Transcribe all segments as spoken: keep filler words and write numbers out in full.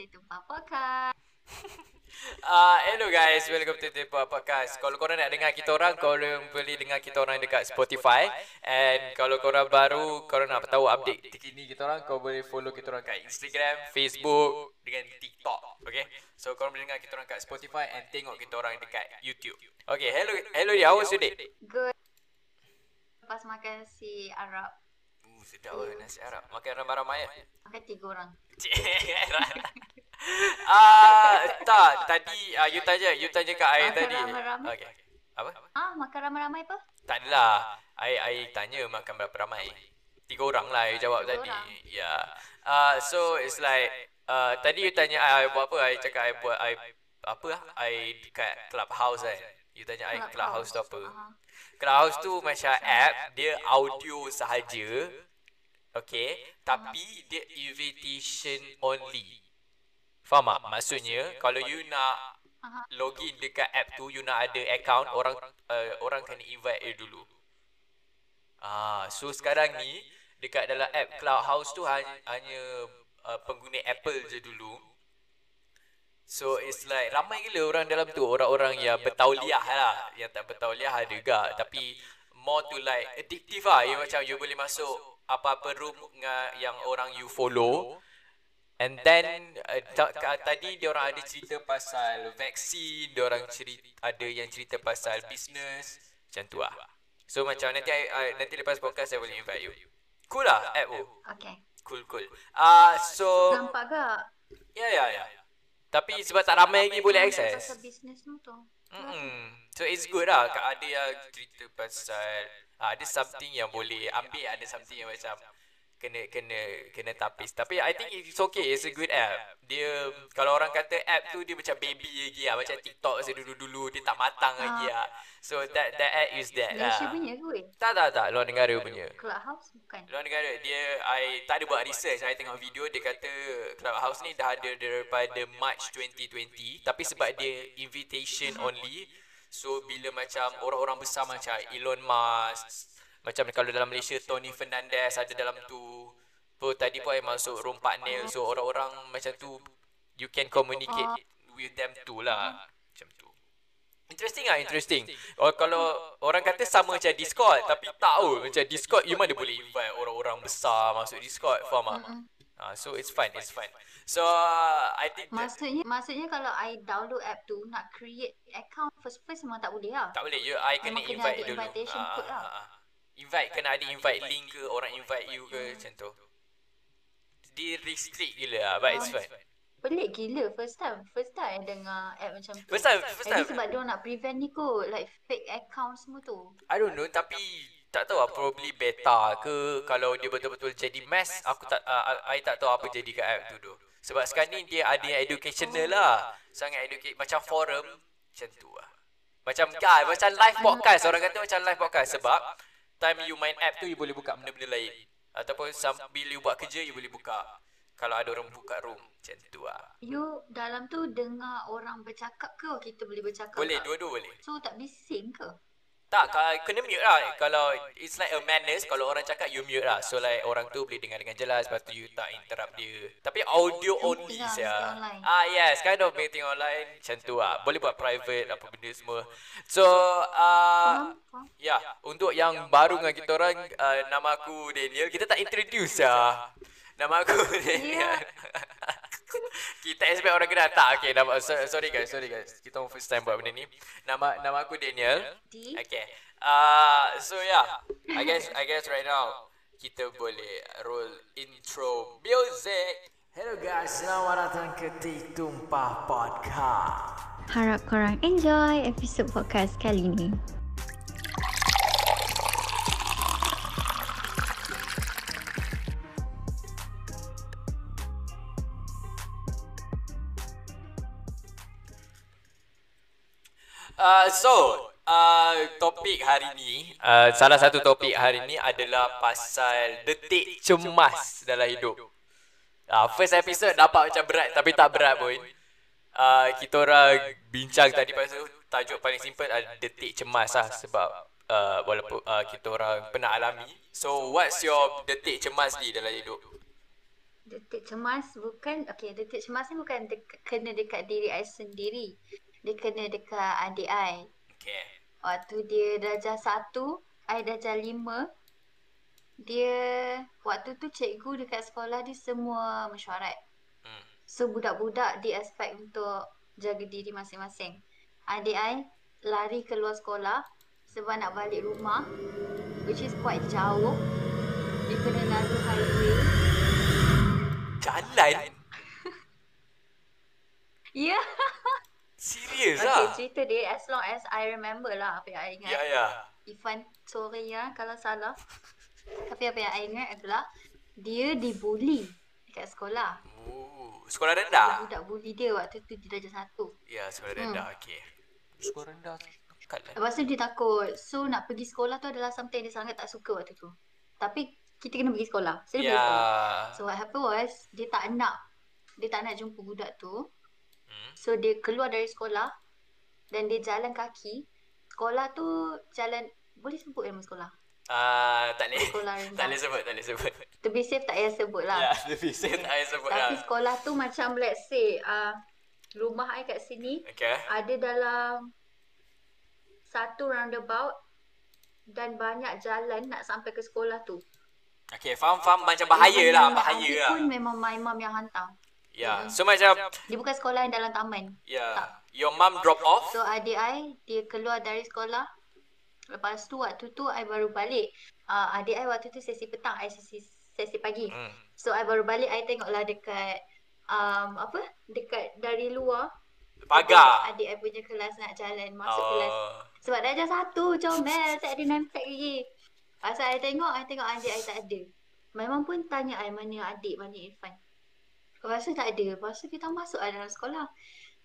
Tetap Apakah. Uh, hello guys, welcome to Tetap Apakah. Kalau korang nak dengar kita orang, korang boleh dengar kita orang dekat Spotify. And kalau korang baru, korang nak tahu update terkini kita orang, korang boleh follow kita orang kat Instagram, Facebook dengan TikTok. Okay, so korang boleh dengar kita orang kat Spotify and tengok kita orang dekat YouTube. Okay, hello hello dia, how's your day? Good. Lepas makan si Arab. Uh, sedap lah nasi Arab. Makan ramai-ramai kan? Makan tiga orang. Ah, tak, tadi uh, you tanya, you tanya kat I tadi. Makan ramai-ramai? Okay. Apa? Ah, makan ramai-ramai apa? Tak adalah. I, I tanya makan berapa ramai. Tiga orang lah I jawab tiga tadi. Orang. Yeah. Uh, so, it's like, uh, tadi you tanya I, I buat apa, I cakap I buat, I apa lah, I dekat Clubhouse kan. You tanya I Clubhouse tu apa. Uh-huh. Clubhouse tu macam app, dia audio sahaja. Okay, tapi dia invitation only. Faham tak? Maksudnya, kalau you nak login dekat app tu, you nak ada account, orang uh, orang kena invite you dulu. Ah, so sekarang ni, dekat dalam app Clubhouse tu hanya uh, pengguna Apple je dulu. So it's like ramai gila orang dalam tu, orang-orang yang bertauliah lah. Yang tak bertauliah ada juga, tapi more to like addictive lah. You macam you boleh masuk apa-apa room yang orang you follow. And then uh, ta- ta- tadi diorang ada cerita pasal vaksin, diorang cerita, ada yang cerita pasal business, macam tu lah. So macam nanti I, I, nanti lepas podcast saya boleh invite you. Cool lah app tu. Okay. Cool cool. Ah uh, so nampak ke? Ya ya ya. Tapi, Tapi sebab tak ramai lagi boleh akses. Pasal bisnes tu tu. Mm-hmm. So it's good lah. Ada yang cerita pasal uh, ada something yang boleh ambil, ada something yang macam kena kena kena tapis. Tapi I think it's okay. It's a good app. Dia kalau orang kata app tu dia macam baby lagi lah. Macam TikTok masa dulu-dulu dia tak matang uh, lagi lah. So that that app is that lah. Malaysia punya kot. Tak tak tak. Luar negara punya. Clubhouse bukan. Luar negara. Dia I tak ada buat research. I tengok video dia kata Clubhouse ni dah ada daripada March twenty twenty. Tapi sebab dia invitation only. So bila macam orang-orang besar macam Elon Musk, macam kalau dalam Malaysia Tony Fernandes ada dalam tu. So tadi pun I masuk room partner. So orang-orang macam tu you can communicate with them tu lah. Macam tu. Interesting lah, interesting. Or, kalau orang kata sama macam Discord, tapi tak oh. Macam Discord you mana boleh invite orang-orang besar masuk Discord. Faham tak? Uh, so it's fun, it's fun. So uh, I think maksudnya maksudnya kalau I download app tu nak create account first first memang tak boleh lah. Tak boleh. You I kena invite dulu. Invitation code lah. Invite, kena ada invite link ke, orang invite you ke, macam tu. Dia restrict gila lah, but it's fine. Pelik gila, first time, first time I dengar app macam tu. First time, first time. Ini sebab diorang nak prevent ni kot, like fake account semua tu. I don't know, tapi tak tahu lah, probably beta ke, kalau dia betul-betul jadi mass, aku tak, uh, I tak tahu apa jadi kat app tu tu. Sebab sekarang ni dia ada educational lah, sangat educate, macam forum, macam tu lah. Macam, ah, macam live podcast, orang kata macam live podcast sebab time you main app tu, you boleh buka benda-benda lain. Ataupun sambil you buat kerja, you boleh buka. Kalau ada orang buka room, macam tu lah. You dalam tu dengar orang bercakap ke? Kita boleh bercakap? Boleh, tak? Dua-dua boleh. So tak bising ke? Tak, kena mute lah. Kalau it's like a madness, kalau orang cakap, you mute lah. So like orang tu boleh dengar dengan jelas, lepas tu you tak interrupt dia. Tapi audio only saja. Ah yes, kind of meeting online, macam tu lah. Boleh buat private, apa benda semua. So, ah... Uh, Ya, yeah, untuk yang, yang baru dengan kita orang, uh, nama aku Daniel. Kita tak introduce lah. Nama aku Daniel. Kita expect orang kena tak. Okay, nama, so, sorry guys, sorry guys. Kita first time buat benda ni. Nama nama aku Daniel. Okay. Uh, so yeah, I guess I guess right now kita boleh roll intro music. Hello guys, selamat datang ke Tehtumpah Podcast. Harap korang enjoy episod podcast kali ni. Uh, so, uh, topik hari ni, uh, salah satu topik hari ni adalah pasal detik cemas dalam hidup. Uh, first episode nampak macam berat tapi tak berat pun. Uh, kita orang bincang tadi pasal tajuk paling simple adalah detik cemas lah sebab uh, walaupun uh, kita orang pernah alami. So, what's your detik cemas ni dalam hidup? detik cemas bukan, okay, detik cemas ni bukan dek, kena dekat diri I sendiri. Dia kena dekat adik I. Okay. Waktu dia darjah satu, I darjah lima. Dia, waktu tu cikgu dekat sekolah dia semua mesyuarat. Hmm. So budak-budak dia expect untuk jaga diri masing-masing. Adik I lari keluar sekolah sebab nak balik rumah, which is quite jauh. Dia kena lalu highway. Jalan? Ya. Yeah. Serius okay, lah. Okay, cerita dia as long as I remember lah apa yang I ingat. Ya, yeah, ya. Yeah. Irfan, sorry ya kalau salah. Tapi apa yang I ingat adalah dia dibuli dekat sekolah. Oh, sekolah rendah? Budak buli dia waktu tu dia darjah satu. Ya, yeah, sekolah rendah. Hmm. Okay. Sekolah rendah dekat lah. Lepas tu dia takut. So nak pergi sekolah tu adalah something dia sangat tak suka waktu tu. Tapi kita kena pergi sekolah. So, yeah. pergi sekolah. So what happened was dia tak nak. Dia tak nak jumpa budak tu. Hmm. So dia keluar dari sekolah dan dia jalan kaki. Sekolah tu jalan, boleh sebut nama sekolah? Uh, tak boleh. Tak boleh sebut, tak boleh sebut. To be safe tak payah sebut lah. Yeah, to be safe okay. tak payah sebut Tapi lah. Tapi sekolah tu macam let's say uh, rumah I kat sini okay. ada dalam satu roundabout. Dan banyak jalan nak sampai ke sekolah tu. Okay, faham-faham macam bahaya dia lah, bahaya lah. Pun memang my mum yang hantar. Ya, yeah. so macam dia bukan sekolah yang dalam taman. Ya, yeah. your mum drop off. So adik I, dia keluar dari sekolah. Lepas tu waktu tu I baru balik. uh, Adik I waktu tu sesi petang, I sesi, sesi pagi. mm. So I baru balik, I tengoklah dekat um, apa, dekat dari luar pagar adik I punya kelas nak jalan masuk oh. kelas. Sebab darjah satu, comel, tak ada nampak lagi. Pasal I tengok, I tengok adik I tak ada. Memang pun tanya I mana adik, mana Irfan. Lepas tu tak ada, lepas tu kita masuk I dalam sekolah.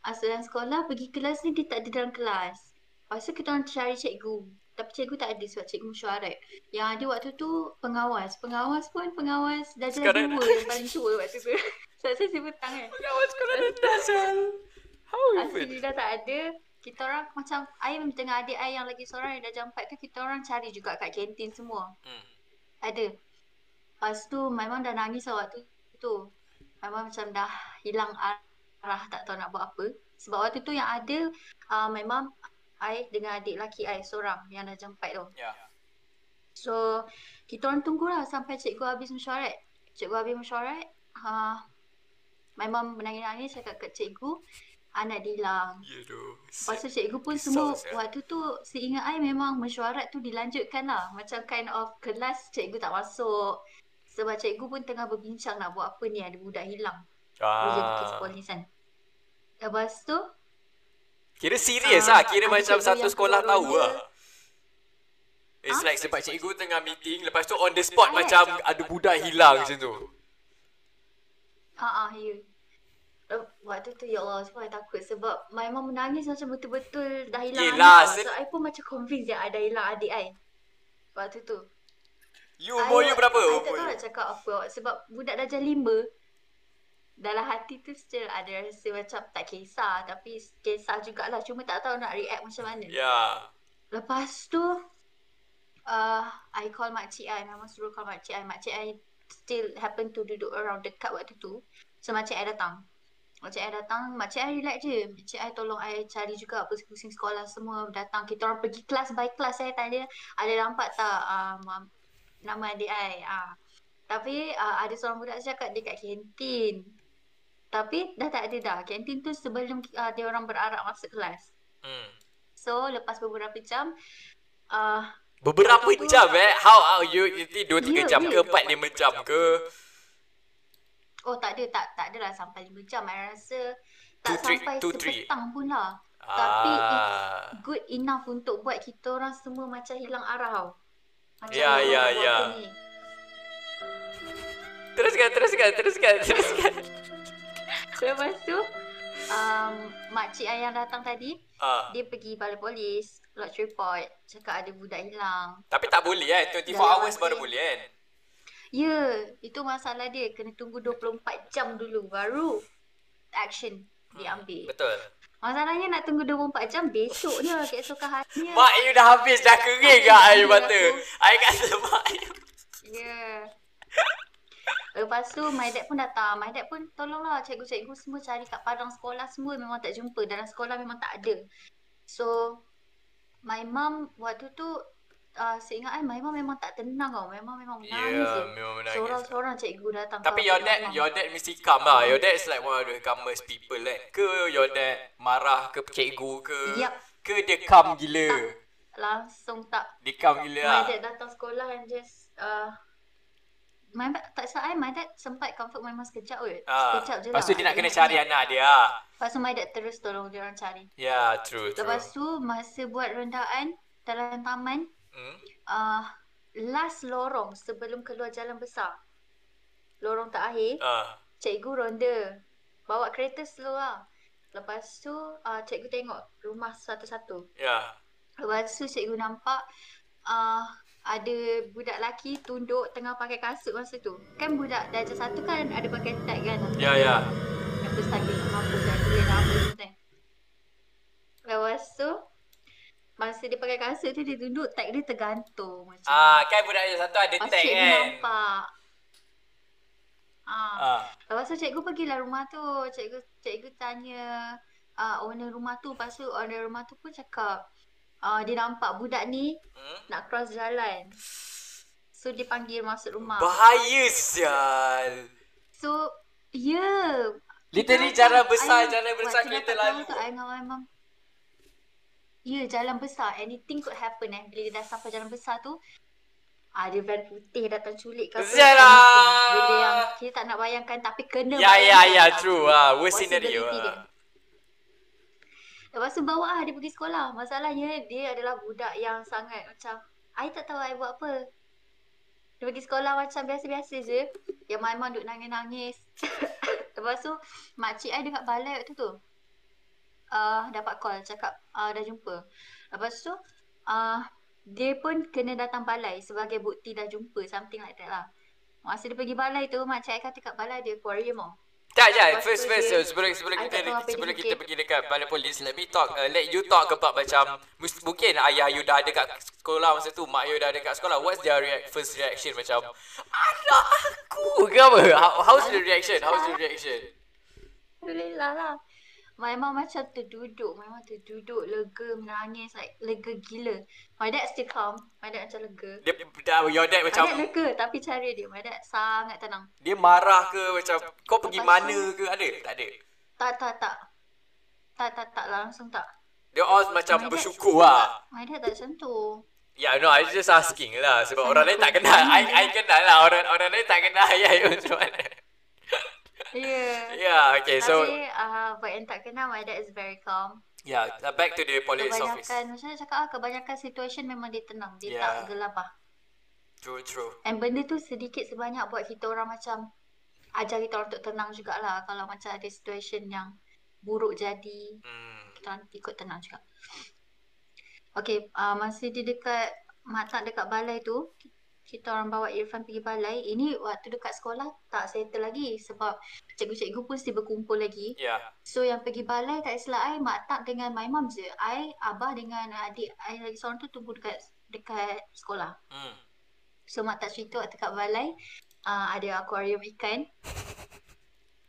Masuk dalam sekolah, pergi kelas ni dia tak ada dalam kelas. Lepas tu kita orang cari cikgu. Tapi cikgu tak ada sebab cikgu mesyuarat. Yang ada waktu tu pengawas. Pengawas pun pengawas darjah dua yang paling tua waktu tu. Sebab saya sibuk tangan. Pengawas sekolah rendah sel. Asli dah tak ada. Kita orang macam I tengah adik I yang lagi seorang yang darjah empat tu, kita orang cari juga kat kantin semua. Hmm. Ada. Lepas tu memang dah nangis lah waktu tu. Memang macam dah hilang arah, tak tahu nak buat apa. Sebab waktu tu yang ada uh, memang I dengan adik lelaki I seorang yang darjah empat tu. Yeah. So kita orang tunggulah sampai cikgu habis mesyuarat. Cikgu habis mesyuarat, uh, memang menangis-nangis cakap kat cikgu anak dihilang. Lepas tu cikgu pun semua Sounds, waktu tu seingat I memang mesyuarat tu dilanjutkan lah. Macam kind of kelas cikgu tak masuk. Sebab cikgu pun tengah berbincang nak buat apa ni, ada budak hilang. Dia kes polisan. Lepas tu kira serius uh, lah. Kira macam satu sekolah tahu lah. It's huh? like sebab cikgu tengah meeting. Lepas tu on the spot I macam have. ada budak hilang macam tu. Haa, ya. Waktu tu ya Allah semua I takut sebab my mom menangis macam betul-betul dah hilang. Yelah, adik. So I pun macam convinced yang I dah hilang adik I waktu tu. You umur you berapa? I tak tahu nak cakap apa sebab budak darjah lima. Dalam hati tu still ada rasa macam tak kisah tapi kisah jugalah, cuma tak tahu nak react macam mana. Ya. Yeah. Lepas tu uh, I call makcik I, memang suruh call makcik I. Makcik I still happen to duduk around dekat waktu tu. So makcik I datang. Makcik I datang, makcik I relax je. Makcik I tolong I cari juga pusing-pusing sekolah semua datang. Kita orang pergi kelas by kelas. Saya tanya, ada nampak tak um, nama adik I? Uh. Tapi uh, ada seorang budak cakap dekat kantin. Tapi dah tak ada dah. Kantin tu sebelum uh, dia orang berarak masuk kelas. Hmm. So lepas beberapa jam. Uh, beberapa jam eh? How are you? Nanti dua tiga yeah, jam yeah. ke? empat lima jam ke? Oh tak ada, tak tak adalah sampai lima jam. I rasa tak two, sampai three, two, sepetang pun lah. ah. Tapi it's good enough untuk buat kita orang semua macam hilang arah tau. Macam ya, ya, ya. Teruskan, teruskan, teruskan, teruskan. Lepas tu um, makcik I yang datang tadi uh. dia pergi balai polis, lodge report, cakap ada budak hilang. Tapi tak boleh kan, eh? dua puluh empat hours baru boleh kan. Ya, yeah, itu masalah dia. Kena tunggu dua puluh empat jam dulu baru action diambil. Betul. Masalahnya nak tunggu dua puluh empat jam besoknya, keesokan harinya. Mak you dah habis, dah kering kat air mata. Air kat semak you. Ya. Yeah. Lepas tu my dad pun datang. My dad pun tolonglah cikgu-cikgu semua cari kat padang sekolah semua, memang tak jumpa. Dalam sekolah memang tak ada. So my mum waktu tu uh, seingat I, my mum memang tak tenang tau. Memang memang menangis. Yeah, memang menangis. Seorang-seorang cikgu datang. Tapi your dad, your dad mesti calm lah. Your dad is like one of the calmest people kan. Like. Ke your dad marah ke cikgu ke? Yep. Ke dia calm gila? Tak. Langsung tak. Dia calm gila lah. My dad datang sekolah and just uh, my dad, tak salah I, my dad sempat comfort my mum sekejap kot. uh, Sekejap je lah. Lepas tu dia nak kena cari anak dia lah. Lepas tu my dad terus tolong dia orang cari. Ya, yeah, true, true. Lepas tu masa buat rendaan dalam taman, hmm? uh, last lorong sebelum keluar jalan besar, lorong terakhir, uh. cikgu ronda. Bawa kereta slow lah. Lepas tu uh, cikgu tengok rumah satu-satu. Ya, yeah. Lepas tu cikgu nampak uh, ada budak lelaki tunduk tengah pakai kasut masa tu. Kan budak darjah satu kan ada pakai tag kan. Ya, yeah, ya. Yeah. Yang besar gila mampus lah. Dia nak apa tu kan. Lepas tu masa dia pakai kasut tu dia tunduk, tag dia tergantung macam. Ah, kan budak darjah satu ada tag kan. Cikgu nampak. Ah. ah. Lepas tu cikgu pergilah rumah tu. Cikgu cikgu tanya uh, owner rumah tu. Lepas tu owner rumah tu pun cakap, Uh, dia nampak budak ni hmm? nak cross jalan. So dia panggil masuk rumah. Bahaya sial. So yeah, literally jalan besar, jalan besar kereta lalu. Ya, yeah, jalan besar. Anything could happen eh. Bila dia dah sampai jalan besar tu, ada van putih datang culik kau. Sial lah. Benda yang kita tak nak bayangkan tapi kena. Ya ya ya, true lah. Worst scenario lah. Lepas tu bawa lah dia pergi sekolah. Masalahnya dia adalah budak yang sangat macam I tak tahu I buat apa. Dia pergi sekolah macam biasa-biasa je. Yang memang duk nangis-nangis. Lepas tu makcik I dekat balai waktu tu uh, dapat call cakap uh, dah jumpa. Lepas tu uh, dia pun kena datang balai sebagai bukti dah jumpa, something like that lah. Masa dia pergi balai tu makcik I kata kat balai dia aquarium tau. Tak, tak. First, first. So, sebelum, sebelum kita, sebelum kita pergi dekat balai polis, let me talk. Uh, let you talk about macam, mungkin ayah you dah ada kat sekolah masa tu, mak you dah ada kat sekolah. What's their react, first reaction? Macam, anak aku ke apa? How's the reaction? How's the reaction? Alhamdulillah lah. My mom macam terduduk. My mom terduduk, lega, menangis. Like, lega gila. My dad still calm. My dad macam lega. Dia, your dad macam, my dad lega tapi cara dia. My dad sangat tenang. Dia marah ke macam, kau pergi mana ke? Ada? Tak ada? Tak, tak, tak. Tak, tak, tak lah. Langsung tak. Dia all macam bersyukur lah. My dad tak macam tu. Ya, no, I just asking lah. Sebab orang lain tak kenal. I I kenal lah. Orang orang lain tak kenal ayah you macam mana. Yeah. Yeah, okay. So tapi, uh, buat yang tak kenal, my dad is very calm. Yeah, back to the police office. Kebanyakan, macam mana cakap lah, kebanyakan situation memang dia tenang. Dia yeah. tak gelabah. True, true. And benda tu sedikit sebanyak buat kita orang macam, ajar kita orang untuk tenang jugalah. Kalau macam ada situation yang buruk jadi, hmm. kita nanti ikut tenang juga. Okay, uh, masa dia dekat maktab dekat balai tu, kita orang bawa Irfan pergi balai. Ini waktu dekat sekolah tak settle lagi sebab cikgu-cikgu pun still berkumpul lagi. Yeah. So yang pergi balai tak istilah I, mak tak dengan my mum je. I, abah dengan adik I lagi seorang tu tunggu dekat dekat sekolah. Mm. So mak tak cerita waktu dekat balai uh, ada akuarium ikan.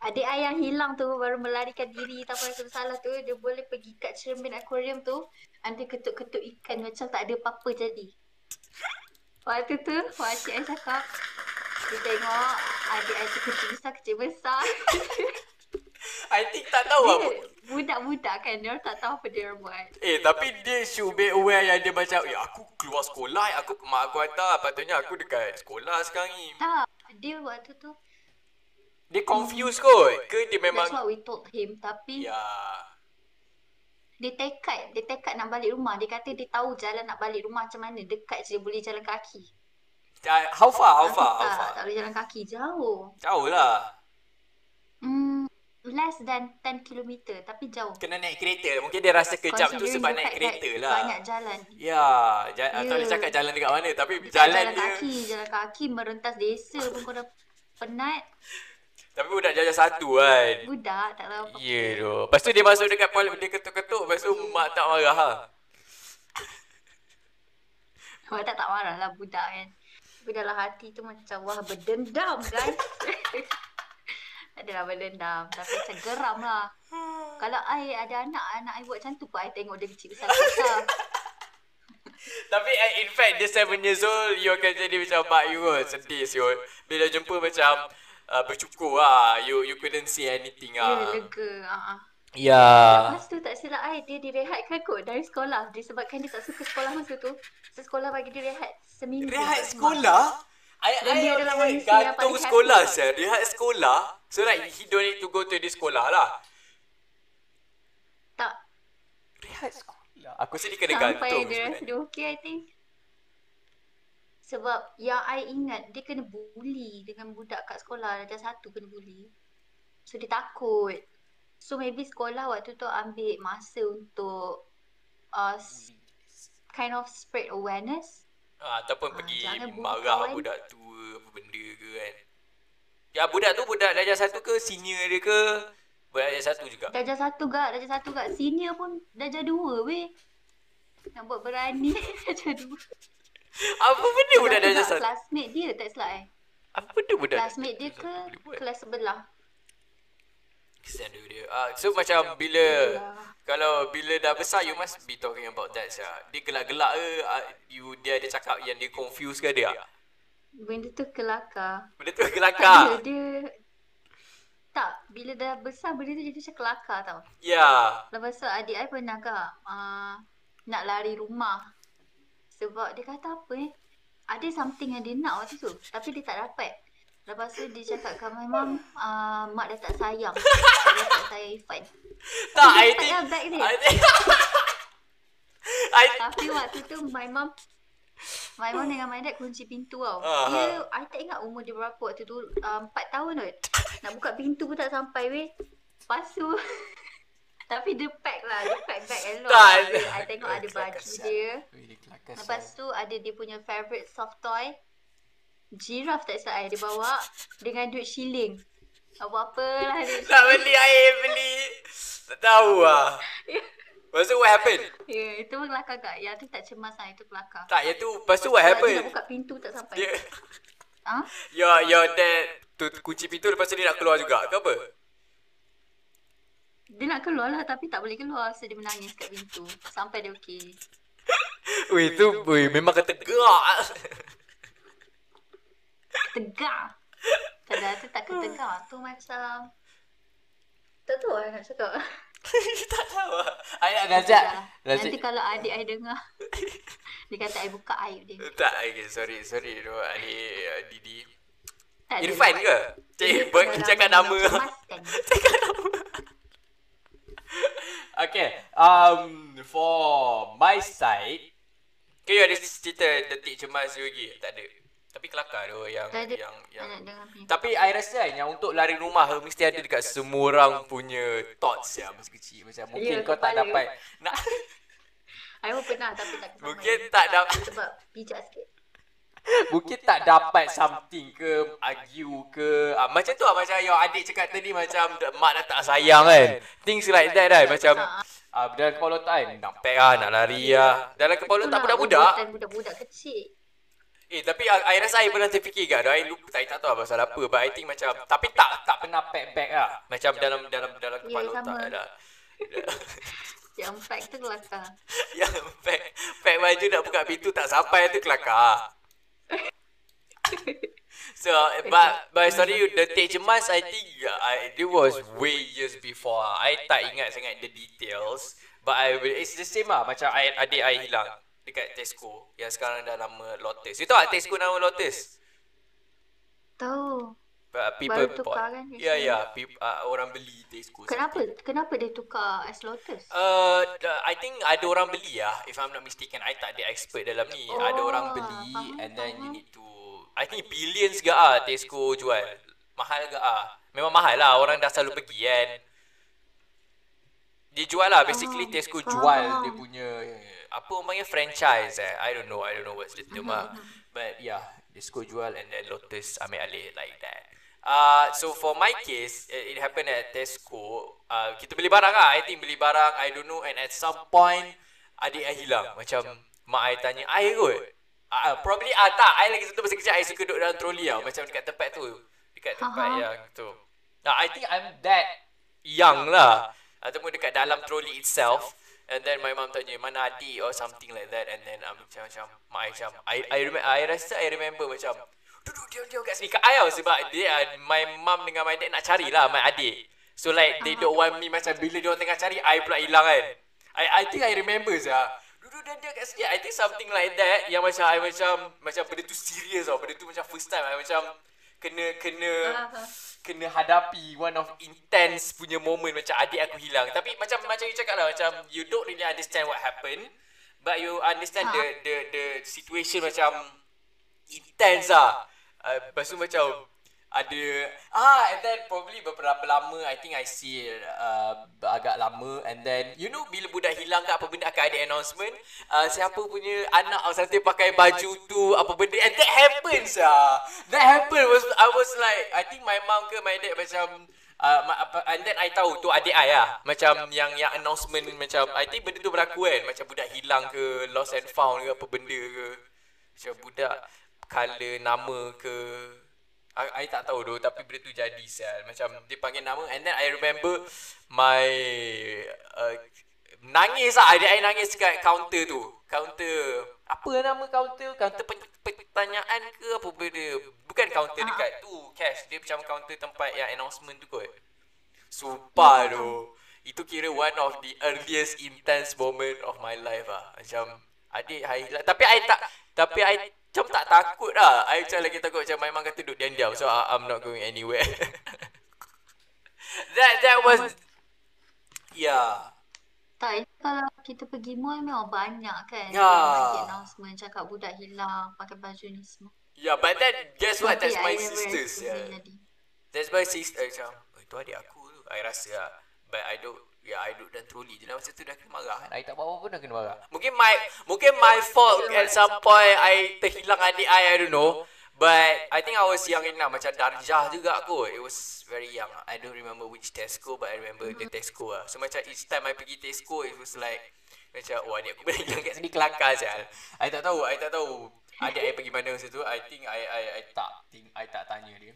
Adik I yang hilang tu baru melarikan diri tanpa rasa bersalah tu, dia boleh pergi kat cermin akuarium tu, nanti ketuk-ketuk ikan macam tak ada apa-apa jadi. Waktu tu, makcik saya cakap, dia tengok adik saya tu kecil besar-kecil besar. I think tak tahu lah. Budak-budak kan, dia tak tahu apa dia buat. Eh, tapi dia should be aware yang dia macam, ya aku keluar sekolah, aku mak aku hantar, patutnya aku dekat sekolah sekarang ni. Tak, dia waktu tu, dia confused kot ke dia memang. That's what we told him, tapi yeah. Dia tekad, dia tekad nak balik rumah. Dia kata dia tahu jalan nak balik rumah macam mana. Dekat je boleh jalan kaki. Uh, how far? How far? How far? Tak boleh jalan kaki, jauh. Jauh lah. Hmm, less than ten kilometer tapi jauh. Kena naik kereta. Mungkin dia rasa kejap tu sebab naik kereta lah. Banyak jalan. Ya, yeah, yeah. Tak boleh cakap jalan dekat mana tapi dekat jalan, jalan dia. Jalan kaki, jalan kaki merentas desa pun kau dah penat. Tapi budak jajah satu kan. Budak, tak tahu apa-apa. Ya yeah, tu. Lepas tu dia masuk dekat pol, dia ketuk-ketuk. Lepas tu mak tak marah lah. Mak tak tak marah lah budak kan. tiba-tiba dalam hati tu macam wah berdendam guys. Adalah berdendam, tapi macam geram lah. Kalau I ada anak, anak I buat macam tu pun I tengok dia kecil besar-besar. Tapi in fact dia seven years old, you akan jadi macam mak you pun sedih siut. Bila jumpa macam uh, bercukur lah, you, you couldn't see anything lah. Ya, lega. Uh-huh. Ya. Yeah. Lepas tu tak silap I, dia direhatkan kot dari sekolah. Disebabkan dia tak suka sekolah masa tu, sekolah bagi dia rehat seminggu. Rehat sekolah? I, I dia adalah manusia yang paling sekolah saya. Dia had sekolah. So like he don't need to go to the sekolah lah. Tak. Dia had sekolah. Aku rasa dia kena gantung. Sampai dia rasa dia okay I think. Sebab yang I ingat dia kena bully dengan budak kat sekolah. Darjah satu kena bully. So dia takut. So maybe sekolah waktu tu ambil masa untuk uh, kind of spread awareness. Ha, ataupun ha, pergi marah budak kan. Tua apa benda ke kan. Ya budak tu budak darjah satu ke senior dia ke? Budak darjah satu juga. Darjah satu gak, darjah satu gak. Senior pun darjah dua weh. Nak buat berani darjah dua. Apa benda budak darjah satu? Classmate dia tak silap eh. Apa benda budak? Classmate dia ke kelas sebelah. Kesian dia. Ah, so macam bila yeah. Kalau bila dah besar you must be talking about that sia. Dia gelak-gelak ke uh, you dia ada cakap yang dia confused ke dia? Benda tu kelakar. Benda tu kelakar. Dia, dia tak bila dah besar benda tu jadi macam kelakar tau. Ya. Yeah. Lepas tu adik I pernah agak uh, nak lari rumah. Sebab dia kata apa eh? Ada something yang dia nak waktu tu tapi dia tak dapat. Lepas tu dia cakap kan memang uh, mak dah tak sayang. Dia tak sayang Irfan. Tak, I think I think tapi waktu tu my mum My mum dengan my dad kunci pintu tau. uh-huh. Dia, I tak ingat umur dia berapa waktu tu, uh, empat tahun kot. Nak buka pintu pun tak sampai weh. Pasu. Tapi dia pack lah, dia pack bag elok. I tengok ada baju dia. Lepas tu ada dia punya favourite soft toy giraf tak silap saya, dia bawa dengan duit shilling. Apa-apa lah dia. Tak beli air, beli. Tak tahu lah. Lepas tu what happen? Ya, yeah, itu pun kelakar kak. Yang tu tak cemas lah, itu kelakar. Tak, yang tu, lepas tu what happen? Dia nak buka pintu tak sampai. Dia... Ha? Your, your dad tu kunci pintu lepas tu dia nak keluar juga ke apa? Dia nak keluar lah tapi tak boleh keluar. So dia menangis kat pintu sampai dia okey. Weh, tu weh, memang kata gerak. Tegar. Kadang tu tak ketegar. Tu macam tak tahu lah nak cakap. Tak tahu lah. I nak najak. Nanti kalau adik I dengar dia kata I buka aib dia. Tak, okay, sorry sorry tu adik uh, Didi. Tak Irfan ada, ke? Cik, cakap nama. Cakap nama. Okay. Um, for my side, okay, you ada cerita detik cemas you lagi? Tak ada. Tapi kelakar tu yang ada, yang yang tapi I rasa kan yang untuk lari rumah mesti ada dekat semua orang punya thoughts ya masa kecil. Macam mungkin yeah, kau tak dapat nak I pun pernah tapi tak sama. Mungkin tak dapat sebab bijak sikit. Mungkin tak dapat something ke argue ke ah, macam tu lah macam your adik cakap tadi macam mak dah tak sayang kan. Things like that kan macam ah, dalam kepala otak nak pack lah, nak lari lah. Dalam kepala otak budak-budak budak-budak kecil. Eh tapi I rasa I pernah terfikir kat I lupa tak, tak tahu pasal apa. But I think macam tapi tak tak pernah pack bag lah. Macam dalam dalam dalam kepala yeah, otak ada. Yang pack tu kelakar. Yang pack pack baju nak buka pintu tak sampai tu kelakar. So but but sorry the take cemas I think I, it was way years before. I tak ingat sangat the details. But I it's the same lah macam I, adik I hilang dekat Tesco yang sekarang dah nama Lotus. You tahu tak Tesco nama Lotus? Tahu. Baru tukar kan? Ya, ya. Orang beli Tesco. Kenapa? Kenapa dia tukar as Lotus? Uh, I think ada orang beli lah. If I'm not mistaken, I tak ada expert dalam ni. Oh, ada orang beli faham, and then faham. You need to... I think billions ke lah Tesco jual. Mahal ke lah. Memang mahal lah. Orang dah selalu pergi kan. Dia jual lah. Basically Tesco faham. Jual dia punya... Apa orang panggil franchise eh? I don't know, I don't know what's the term lah. But yeah, Disco jual and then Lotus ambil alih like that. Uh, so for my case, it, it happened at Tesco. Uh, kita beli barang lah, I think beli barang, I don't know. And at some point, adik I hilang. Macam mak I tanya, I kot. Uh, probably ah tak, I lagi satu masa kecil I suka duduk dalam troli tau, macam dekat tempat tu. Dekat tempat uh-huh. yang tu. Nah, I think I'm that young lah. Ataupun dekat dalam troli itself. And then my mum tanya, mana adik or something like that. And then um, macam macam mak I macam I I remember I rasa I remember macam duduk diam-diam kat sini kat I tau, sebab dia uh, my mum dengan my dad nak carilah my adik. So like they don't want me, macam bila dia orang tengah cari I pula hilang kan. I I think I remember sah. Duduk diam-diam kat sini. I think something like that yang macam I macam macam benda tu serious tau. Benda tu macam first time I macam kena kena kena hadapi one of intense punya moment macam adik aku hilang. Tapi macam macam you cakap lah, macam you don't really understand what happened, but you understand the the the situation macam intense lah. Uh, lepas tu macam ada ah, and then probably beberapa lama I think I see uh, agak lama, and then you know bila budak hilang ke apa benda akan ada announcement uh, siapa punya anak nanti pakai baju tu apa benda, and that happens ah. That happened was I was like I think my mom ke my dad macam uh, and then I tahu tu adik I lah, macam yang yang announcement macam I think benda tu berlaku kan, macam budak hilang ke lost and found ke apa benda ke, macam budak colour nama ke I, I tak tahu doh, tapi benda tu jadi sial. Macam dia panggil nama, and then I remember my uh, nangis lah, adik I nangis kat kaunter tu. Kaunter apa nama kaunter? Kaunter pertanyaan ke apa benda? Bukan kaunter dekat tu cash, dia macam kaunter tempat yang announcement tu kot. Sumpah doh, itu kira one of the earliest intense moment of my life ah. Macam adik I hilang, tapi I tak tapi I macam tak takut lah. I macam lagi takut macam memang kata duduk diam-diam. So I, I'm not going anywhere. that that was yeah. Tak, kalau kita pergi mall memang banyak kan. Yeah. Announcement cakap budak hilang, pakai baju ni semua. Yeah, but then guess what? That's my sisters. Yeah. That's my sister. Macam, oh, itu adik aku tu. I rasa lah. But I don't. Ya, I duduk dan troli je lah. Masa tu dah kena marah kan. I tak buat apa pun dah kena marah. Mungkin my mungkin my fault at some point I terhilang adik I, I don't know. But I think I was young enough. Macam darjah juga kot. It was very young. I don't remember which Tesco, but I remember the Tesco lah. So macam each time I pergi Tesco, it was like macam, oh adik aku hilang kat sini, kelakar sial. I tak tahu, I tak tahu adik I pergi mana masa tu. I think I I, I tak think I tak tanya dia.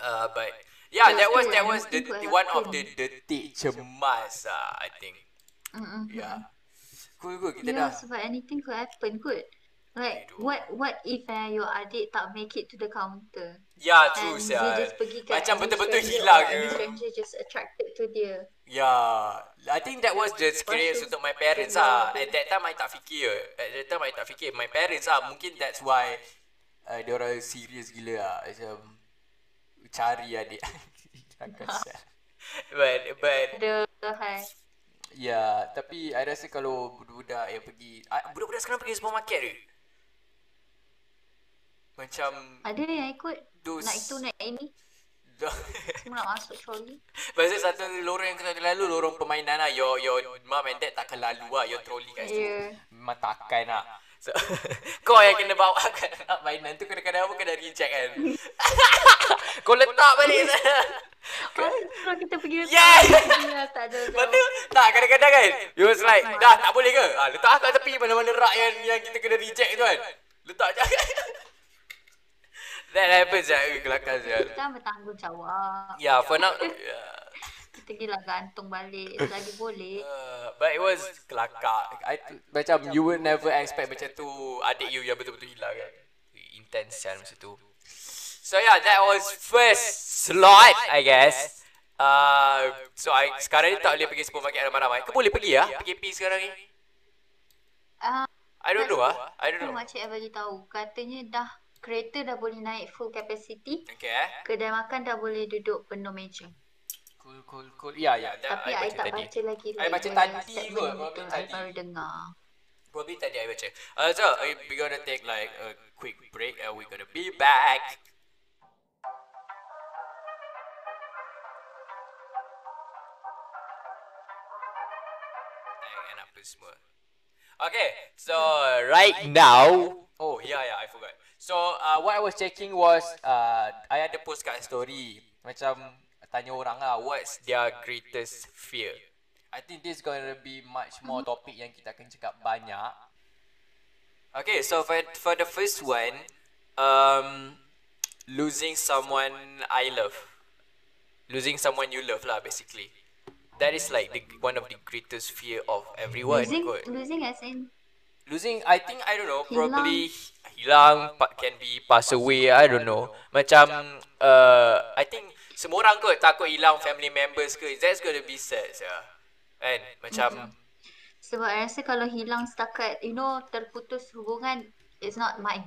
Uh, but yeah, that was that was the, the one of the detik cemas ah, I think. Mm-hmm. Yeah. Cool cool kita yeah, dah. Sebab anything could happen kot. Like Aduh. what what if uh, your adik tak make it to the counter? Yeah, true sia. Macam betul-betul hilang ke. Stranger just attracted to dia. Yeah, I think that was the experience untuk my parents ah. At that time I tak fikir. At that time I tak fikir my parents ah. Mungkin that's why uh, dia orang serious gila ah. Macam cari adik. but but Aduh, hai. Yeah, tapi I rasa kalau budak-budak yang pergi budak-budak sekarang pergi supermarket ke? Macam ada yang ikut those... nak itu nak ini. Semua nak masuk troli. Pasal satu lorong yang kita lalu, lorong permainan lah. Your your mum and dad takkan lalu lah your troli kat situ. Yeah. Memang takkan lah. So, kau yang kena bawa kan anak mainan tu, kadang-kadang pun kena reject kan. Kau letak balik sana. Kalau kita pergi letak, yeah. letak jauh-jauh. Betul? Tak, kadang-kadang kan you was like, dah tak boleh ke? Ha, letak kat tepi mana-mana rak yang yang kita kena reject tu kan. Letak je kan. That happens lah, kelakar je. Kita bertanggungjawab. Yeah, for now. Yeah. Kita gila gantung balik lagi boleh. Uh, but it was kelakar. I t- macam you would never expect macam tu adik you yang betul-betul hilang kan. Intense kan masa tu. So yeah, that was first slot I guess. Uh, so I sekarang ni tak boleh pergi supermarket ramai-ramai. Kau boleh pergi ah? Pergi P sekarang ni? Uh, I don't know ah. I don't know. Makcik I bagi tahu katanya dah kereta dah boleh naik full capacity. Okay eh. Kedai makan dah boleh duduk penuh meja. Cool, cool, cool. Ya, ya. Tapi I, I tak tadi. baca lagi. I baca tadi kot. Mungkin I baru dengar. Probably tadi I baca. Uh, so, uh, we're gonna take like a quick break and we're gonna be back. And apa semua. Okay, so right now. Oh, yeah, yeah, I forgot. So, uh, what I was checking was, uh, I ada post kat story. Macam... tanya orang lah, what's their greatest fear? I think this is going to be much more topic yang kita akan cakap banyak. Okay, so for for the first one, um, losing someone I love, losing someone you love lah, basically. That is like the, one of the greatest fear of everyone. Losing, kot. losing as in? Losing, I think, I don't know, hilang. probably hilang, can be pass away, I don't know. Macam, uh, I think semua orang kot takut hilang family members ke. That's gonna be sad, yeah. And macam, macam. Sebab I rasa kalau hilang setakat, you know, terputus hubungan, it's not mine.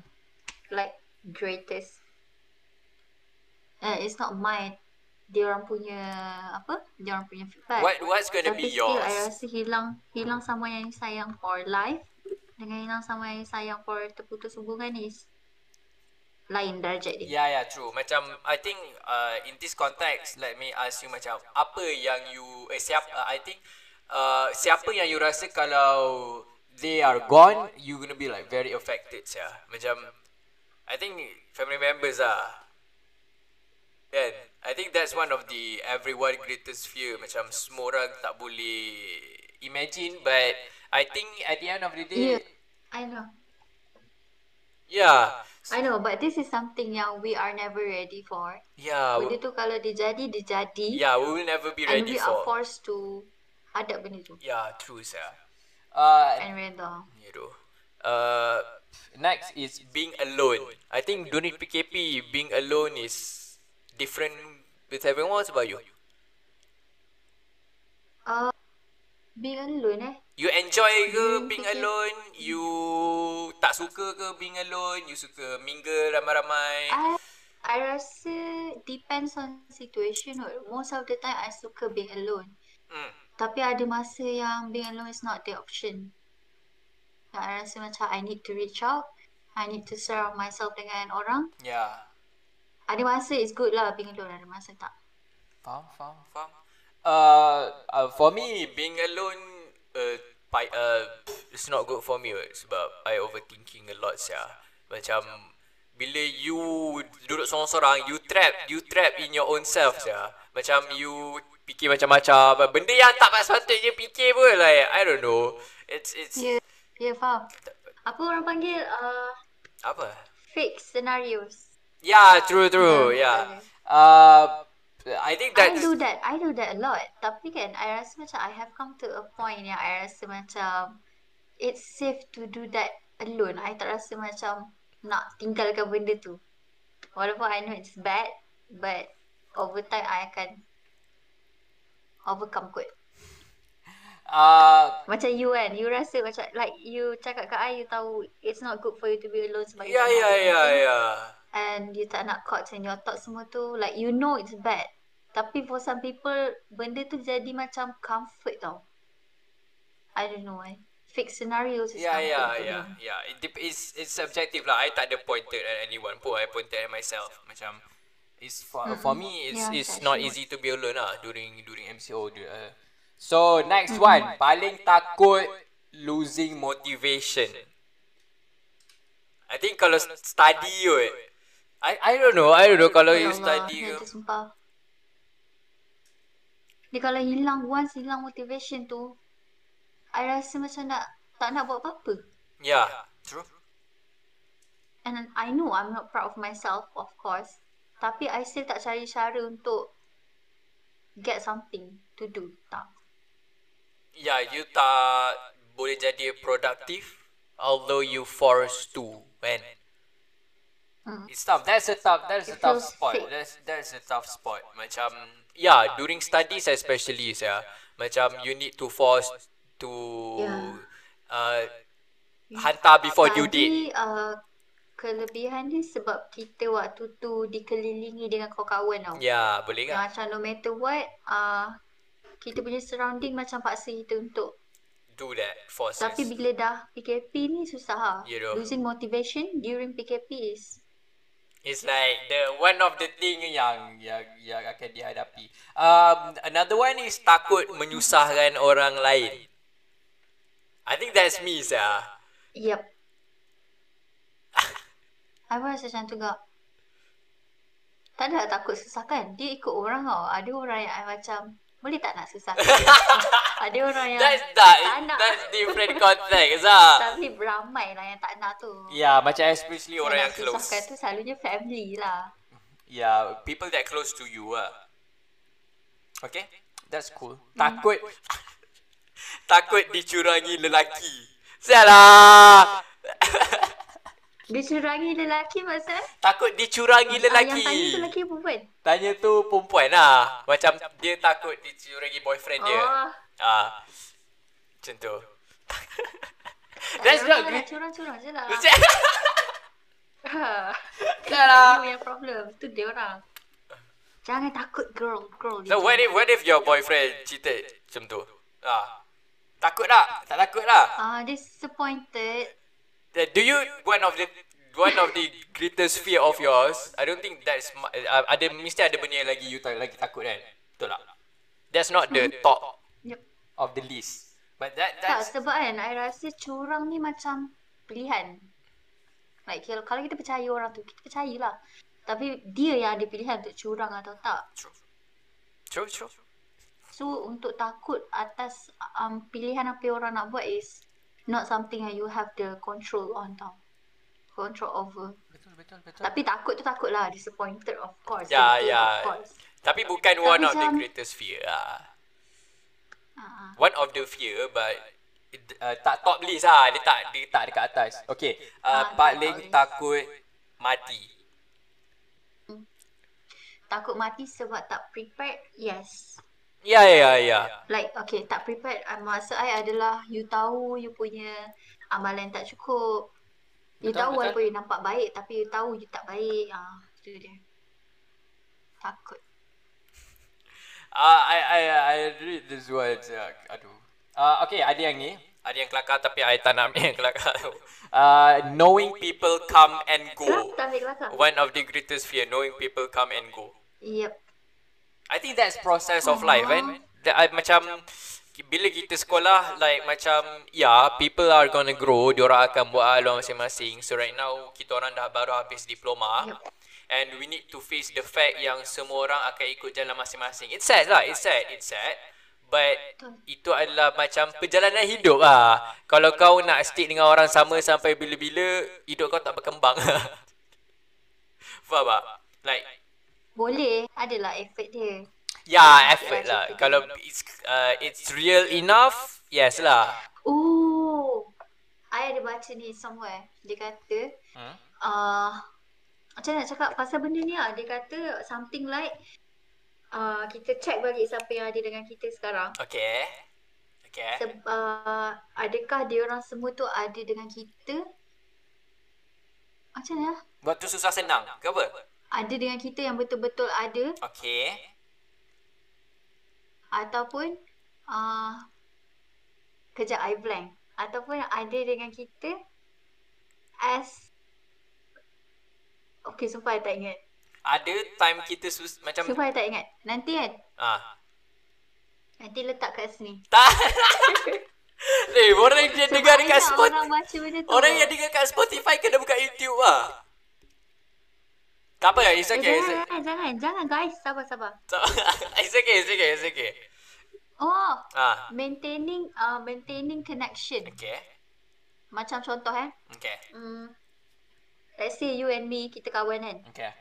Like, greatest. Uh, it's not mine. Dia orang punya, apa? Dia orang punya feedback. What, what's gonna Tapi be still, yours? Tapi I rasa hilang, hilang sama yang sayang for life. Dengan hilang sama yang sayang for terputus hubungan is lain darjat dia. Yeah, yeah, true. Macam, I think uh, in this context, let me ask you macam, apa yang you, eh, siapa, uh, I think, uh, siapa yang you rasa kalau they are gone, you gonna be like very affected, yeah. Macam, I think family members lah. Kan? Yeah, I think that's one of the everyone greatest fear. Macam semua orang tak boleh imagine, but I think at the end of the day, yeah, I know. Yeah, I know, but this is something yang we are never ready for. Yeah, benda tu kalau dia jadi, dia jadi. Yeah, we will never be ready for. And we for. are forced to hadap benda tu. Yeah, true sah. Uh, and reda. Yeah, doh. Uh, next is being alone. I think during P K P, being alone is different with everyone. What's about you? Uh, being alone eh. You enjoy ke being alone? You tak suka ke being alone? You suka mingle ramai-ramai? I, I rasa depends on situation. Most of the time, I suka being alone. Hmm. Tapi ada masa yang being alone is not the option. I rasa macam I need to reach out. I need to surround myself dengan orang. Yeah. Ada masa it's good lah being alone. Ada masa tak. Faham, faham, faham. Uh, uh, for me, being alone Uh, by, uh, it's not good for me right? Sebab I overthinking a lot sia. Macam bila you duduk sorang-sorang, you trap, you trap in your own self sia. Macam you fikir macam-macam benda yang tak sepatutnya fikir pun, like I don't know. It's it's yeah, yeah faham. Apa orang panggil uh, apa? Fake scenarios. Yeah, true true. Yeah. yeah. Uh I think that I do that. I do that a lot. Tapi kan, I rasa macam I have come to a point yang I rasa macam it's safe to do that alone. I tak rasa macam nak tinggalkan benda tu. Walaupun I know it's bad, but over time I akan overcome kot. Uh, macam you kan, you rasa macam like you cakap kat I, you tahu it's not good for you to be alone sebab yeah, you yeah, yeah, yeah, yeah. And you tak nak caught in your thoughts semua tu. Like you know it's bad. Tapi for some people, benda tu jadi macam comfort tau. I don't know eh. Fake scenarios is yeah, comfort yeah, yeah, yeah, yeah. It, it's, it's subjective lah. I tak ada pointed at anyone pun. I pointed at myself. Macam it's for, mm-hmm. for me, it's yeah, it's not sure. easy to be alone lah during during M C O. Uh, so next mm-hmm. one. Paling takut losing motivation. I think kalau study kot. I I don't know, I don't know kalau you study ke. Dia kalau hilang once hilang motivation tu, I rasa macam nak tak nak buat apa-apa. Yeah, true. And I know I'm not proud of myself, of course. Tapi I still tak cari cara untuk get something to do. Tak. Yeah, you tak boleh jadi productive although you forced to. Man. Hmm. It's tough. That's a tough. That's a tough spot. That's that's a tough spot. Macam yeah, during studies especially, yeah. Macam you need to force to yeah. uh, hantar before due date. Uh, kelebihan ni sebab kita waktu tu dikelilingi dengan kawan-kawan tau. Yeah, boleh kan? Macam no matter what, uh, kita punya surrounding macam paksa kita untuk do that for sense. Tapi bila dah P K P ni susah. You know, losing motivation during P K P is it's like the one of the thing yang yang yang akan dihadapi. Um, another one is takut menyusahkan orang lain. I think that's me, sah. Yep. I rasa macam tu gak. Tak ada takut susahkan. Dia ikut orang tau. Ada orang yang I macam Boleh tak nak susah? Ada orang yang that's tak nak. That's different context lah. Tapi beramai lah yang tak nak tu. Ya, yeah, macam especially orang yang, yang close. Yang susahkan tu selalunya family lah. Ya, yeah, people that close to you lah. Okay, that's cool. Hmm. Takut takut dicurangi lelaki. Salah. Dicurangi lelaki maksud? Takut dicurangi lelaki. Yang tanya tu lelaki perempuan? Tanya tu perempuan lah. Macam dia takut dicurangi boyfriend oh. dia. Ah, macam tu. That's not good. Curang-curang je lah. Itu yang problem. Itu dia orang. Jangan takut girl. girl So what if, what if your boyfriend cheated macam tu? Ah, takut tak? Tak takut lah. Ah, disappointed. Do you one of the one of the greatest fear of yours? I don't think that's uh, ada mesti ada benda yang lagi you tak, lagi takut kan? Betul tak? That's not the top yep. of the list. But that that's tak, sebab kan I rasa curang ni macam pilihan. Like kalau, kalau kita percaya orang tu, kita percayalah. Tapi dia yang ada pilihan untuk curang atau tak. True. True, true. So untuk takut atas um, pilihan apa yang orang nak buat is not something that you have the control on tau. Control over. Betul, betul, betul. Tapi takut tu takut lah. Disappointed of course. Ya, yeah, ya. Yeah. Tapi bukan Tapi one of the greatest fear lah. Uh-huh. One of the fear but uh, tak top list lah. Dia tak, dia tak dekat atas. Okay. Uh, uh, paling takut mati. Hmm. Takut mati sebab tak prepared? Yes. Ya, ya, ya. Like, okay, tak prepared. Maksud I adalah you tahu you punya amalan tak cukup. You betul, tahu betul. Walaupun you nampak baik tapi you tahu you tak baik. Ah, tu dia. Takut. Uh, I, I, I read this one. Aduh. Uh, okay, ada yang ni. Ada yang kelakar tapi I tak nak ambil yang kelakar tu. Uh, knowing people come and go. One of the greatest fear, knowing people come and go. Yep. I think that's process of life, right? Uh-huh. That, I, macam bila kita sekolah, like macam yeah, people are gonna grow, diorang akan buat haluan masing-masing. So right now kita orang dah baru habis diploma, yep. and we need to face the fact yang semua orang akan ikut jalan masing-masing. It's sad lah, it's sad, it's sad. But itu adalah macam perjalanan hidup lah. Kalau kau nak stick dengan orang sama sampai bila-bila, hidup kau tak berkembang. Faham tak? Like boleh, adalah effort dia. Ya, yeah, effort lah. Kalau it's uh, it's real enough, yes lah. Oh, I ada baca ni somewhere. Dia kata, hmm? uh, macam nak cakap pasal benda ni lah. Dia kata something like, uh, kita check balik siapa yang ada dengan kita sekarang. Okay. Okay. Sebab uh, adakah dia orang semua tu ada dengan kita? Macam mana? Buat tu susah senang ke apa? Ada dengan kita yang betul-betul ada. Okay. Ataupun uh, kejap I blank. Ataupun ada dengan kita as okay, sumpah I tak ingat. Ada time kita sus macam sumpah I tak ingat. Nanti kan? Ah. Nanti letak kat sini. Tak. Eh, orang yang dengar dekat Spotify. Orang baca benda tu. Orang yang dengar kat Spotify kena buka YouTube ah. Tak apa, it's okay. Eh, jangan, it's... jangan, jangan guys. Sabar, sabar. It's okay, it's okay, it's okay. Oh, ah. maintaining uh, maintaining connection. Okay. Macam contoh eh. Okay. Mm, let's say you and me, kita kawan kan. Okay.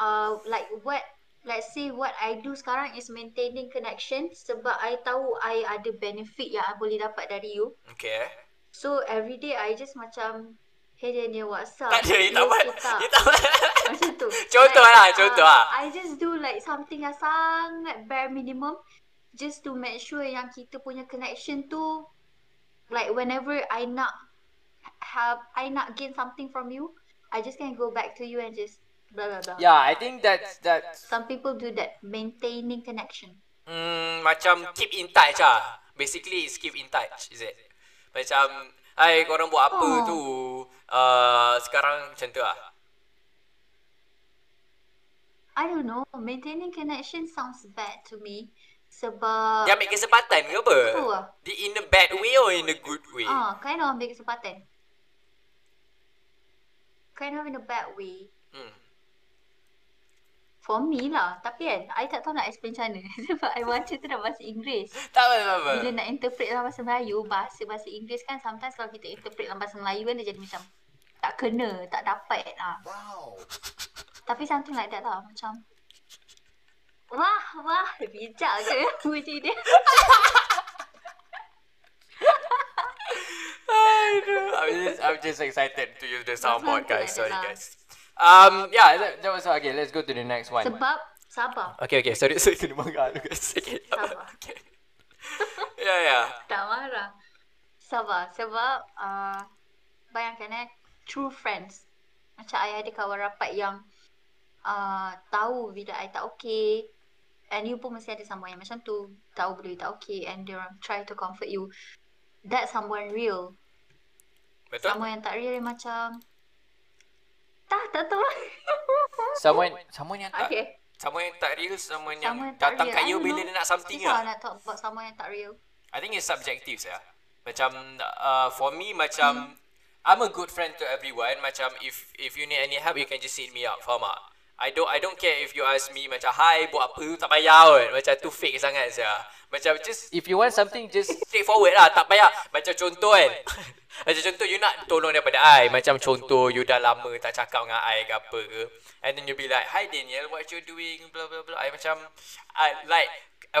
Uh, like what, let's say what I do sekarang is maintaining connection sebab I tahu I ada benefit yang I boleh dapat dari you. Okay. So, every day I just macam... Hey Daniel, what's up? Tak ada, dia tak buat. Dia tak buat. Macam tu. Contoh like, lah, contoh uh, lah. I just do like something yang sangat bare minimum. Just to make sure yang kita punya connection tu. Like whenever I nak have, I nak gain something from you. I just can go back to you and just blah blah blah. Yeah, I think that's, that's... Some people do that. Maintaining connection. Hmm, macam keep in touch lah. Basically it's keep in touch, is it? Macam... Hai, korang buat apa oh. tu? Uh, sekarang macam tu lah. I don't know. Maintaining connection sounds bad to me. Sebab... Dia ambil kesempatan ke apa? Lah. In a bad way or in a good way? Ah, kind of ambil kesempatan. Kind of in a bad way. Hmm. for me lah. Tapi kan, I tak tahu nak explain macam mana. Sebab I baca tu dalam bahasa Inggeris. Tak apa-apa. Bila nak interpret dalam bahasa Melayu, bahasa-bahasa Inggeris kan sometimes kalau kita interpret dalam bahasa Melayu kan dia jadi macam tak kena, tak dapat lah. Wow. Tapi something like that lah. Macam wah, wah, bijak ke bunyi dia. I know. I'm just, I'm just excited to use the soundboard, guys. Sorry, guys. Um, yeah, that, that was okay. Let's go to the next one. Sebab sabar. Okay, okay. Sorry, sorry. Kena marah dulu, guys. Okay. Okay. Yeah, yeah. Tak marah. Sabar. Sebab uh, bayangkan eh, true friends. Macam I ada kawan rapat yang uh, tahu bila I tak okay. And you pun mesti ada someone yang macam tu. Tahu bila you tak okay. And they try to comfort you. That's someone real. Betul? Someone yang tak real macam... Tak, tak tahu. Someone, someone yang tak, okay. Someone yang tak real, someone, someone yang datang kat you bila dia nak something lah. Nak talk about someone yang tak real. I think it's subjective saya. Macam, uh, for me macam, hmm. I'm a good friend to everyone. Macam, if if you need any help, you can just hit me up. Faham tak? I don't, I don't care if you ask me macam, hi, buat apa tu, tak payah kot. Macam tu fake sangat saya. Macam just, if you want something, just straightforward lah. Tak payah. Macam contoh kan. Macam contoh you nak tolong daripada I. Macam contoh you dah lama tak cakap dengan I ke apa ke. And then you be like, hi Daniel, what you doing? Blah blah blah. I macam I, like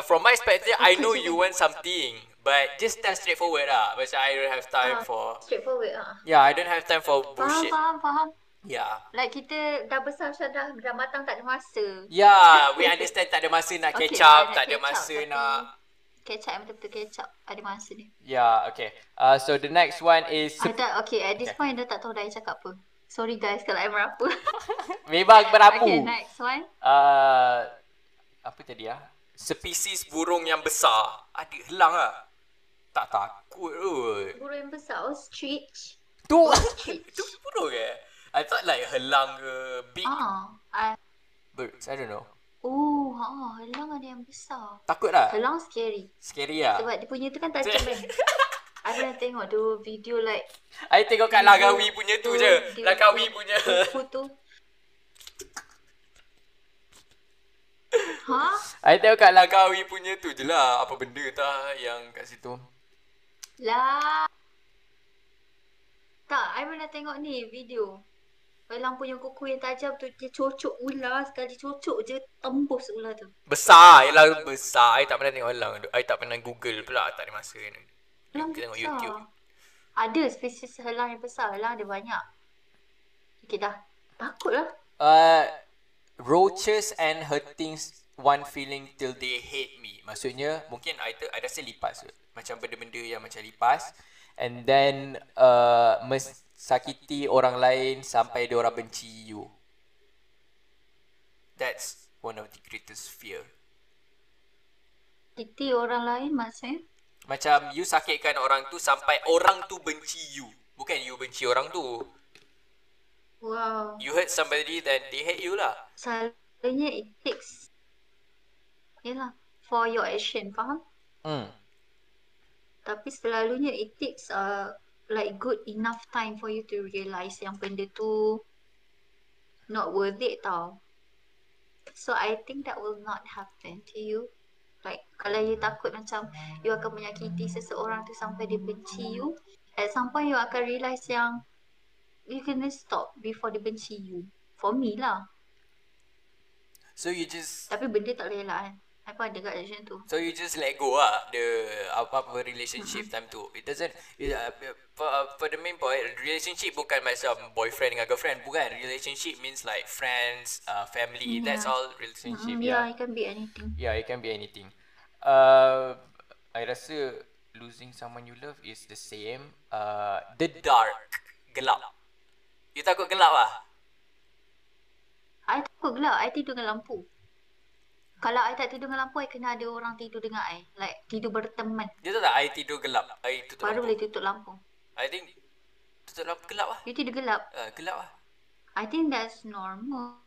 from my perspective, I know you want something, but just tell straightforward lah. Macam I don't have time for straightforward lah. Yeah, I don't have time for bullshit. Faham, faham, faham. Yeah. Like kita dah besar macam dah, dah matang tak ada masa. Yeah, we understand tak ada masa nak catch up, okay, tak ada masa nak kecap, betul-betul kecap. Ada masa ni. Yeah, okay. Uh, so the next one is... I tak, okay, at this okay. point, I tak tahu dah I cakap apa. Sorry guys kalau I merapu. Memang merapu. Okay, next one. Uh, apa tadi lah? Spesies burung yang besar. Ada helang lah. Tak takut kot. Burung yang besar, ostrich. Tu ostrich. Tu burung ke? I thought like helang ke, big ah, I... birds, I don't know. Oh, ha, helang ada yang besar. Takut lah. Helang scary. Scary lah. Sebab dia punya tu kan tajam kan. I pernah tengok tu video like I tengok kat Langkawi punya tu, tu je. Langkawi punya tu. Ha? I tengok kat Langkawi punya tu je lah. Apa benda tah yang kat situ. Lah. Tak, I pernah tengok ni video. Helang punya kuku yang tajam tu, dia cocok ular. Sekali cocok je, tembus ular tu. Besar, helang besar. I tak pernah tengok helang. I tak pernah google pula, tak ada masa. Helang besar. Tengok YouTube. Ada spesies helang yang besar. Helang ada banyak. Okay dah. Takutlah. Uh, roaches and hurtings one feeling till they hate me. Maksudnya, mungkin I, ter- I rasa lipas. Macam benda-benda yang macam lipas. And then, uh, mes- sakiti orang lain sampai dia orang benci you. That's one of the greatest fear. Sakiti orang lain maksudnya? Macam you sakitkan orang tu sampai orang tu benci you. Bukan you benci orang tu. Wow. You hurt somebody then they hate you lah. Selalunya it takes yelah, for your action, faham? Hmm. Tapi selalunya it takes uh, like good enough time for you to realise yang benda tu not worth it tau. So I think that will not happen to you. Like kalau you takut macam you akan menyakiti seseorang tu sampai dia benci you, at some point you akan realise yang you kena stop before dia benci you. For me lah. So you just tapi benda tak boleh elak kan. Apa ada kat relation tu. So you just let go lah the apa-apa relationship time tu. It doesn't it, uh, for, uh, for the main point, relationship bukan macam boyfriend dengan girlfriend. Bukan. Relationship means like friends, uh, family. Yeah. That's all relationship. Mm-hmm. Yeah. Yeah, it can be anything. Yeah, it can be anything. Uh, I rasa losing someone you love is the same. Uh, the dark. Gelap. You takut gelap lah? I takut gelap. I tidur dengan lampu. Kalau I tak tidur dengan lampu, I kena ada orang tidur dengan I. Like, tidur berteman. Dia tahu tak, I tidur gelap. I tutup baru lampu. Boleh tutup lampu. I think, tutup lampu gelap lah. You tidur gelap? Uh, gelap lah. I think that's normal.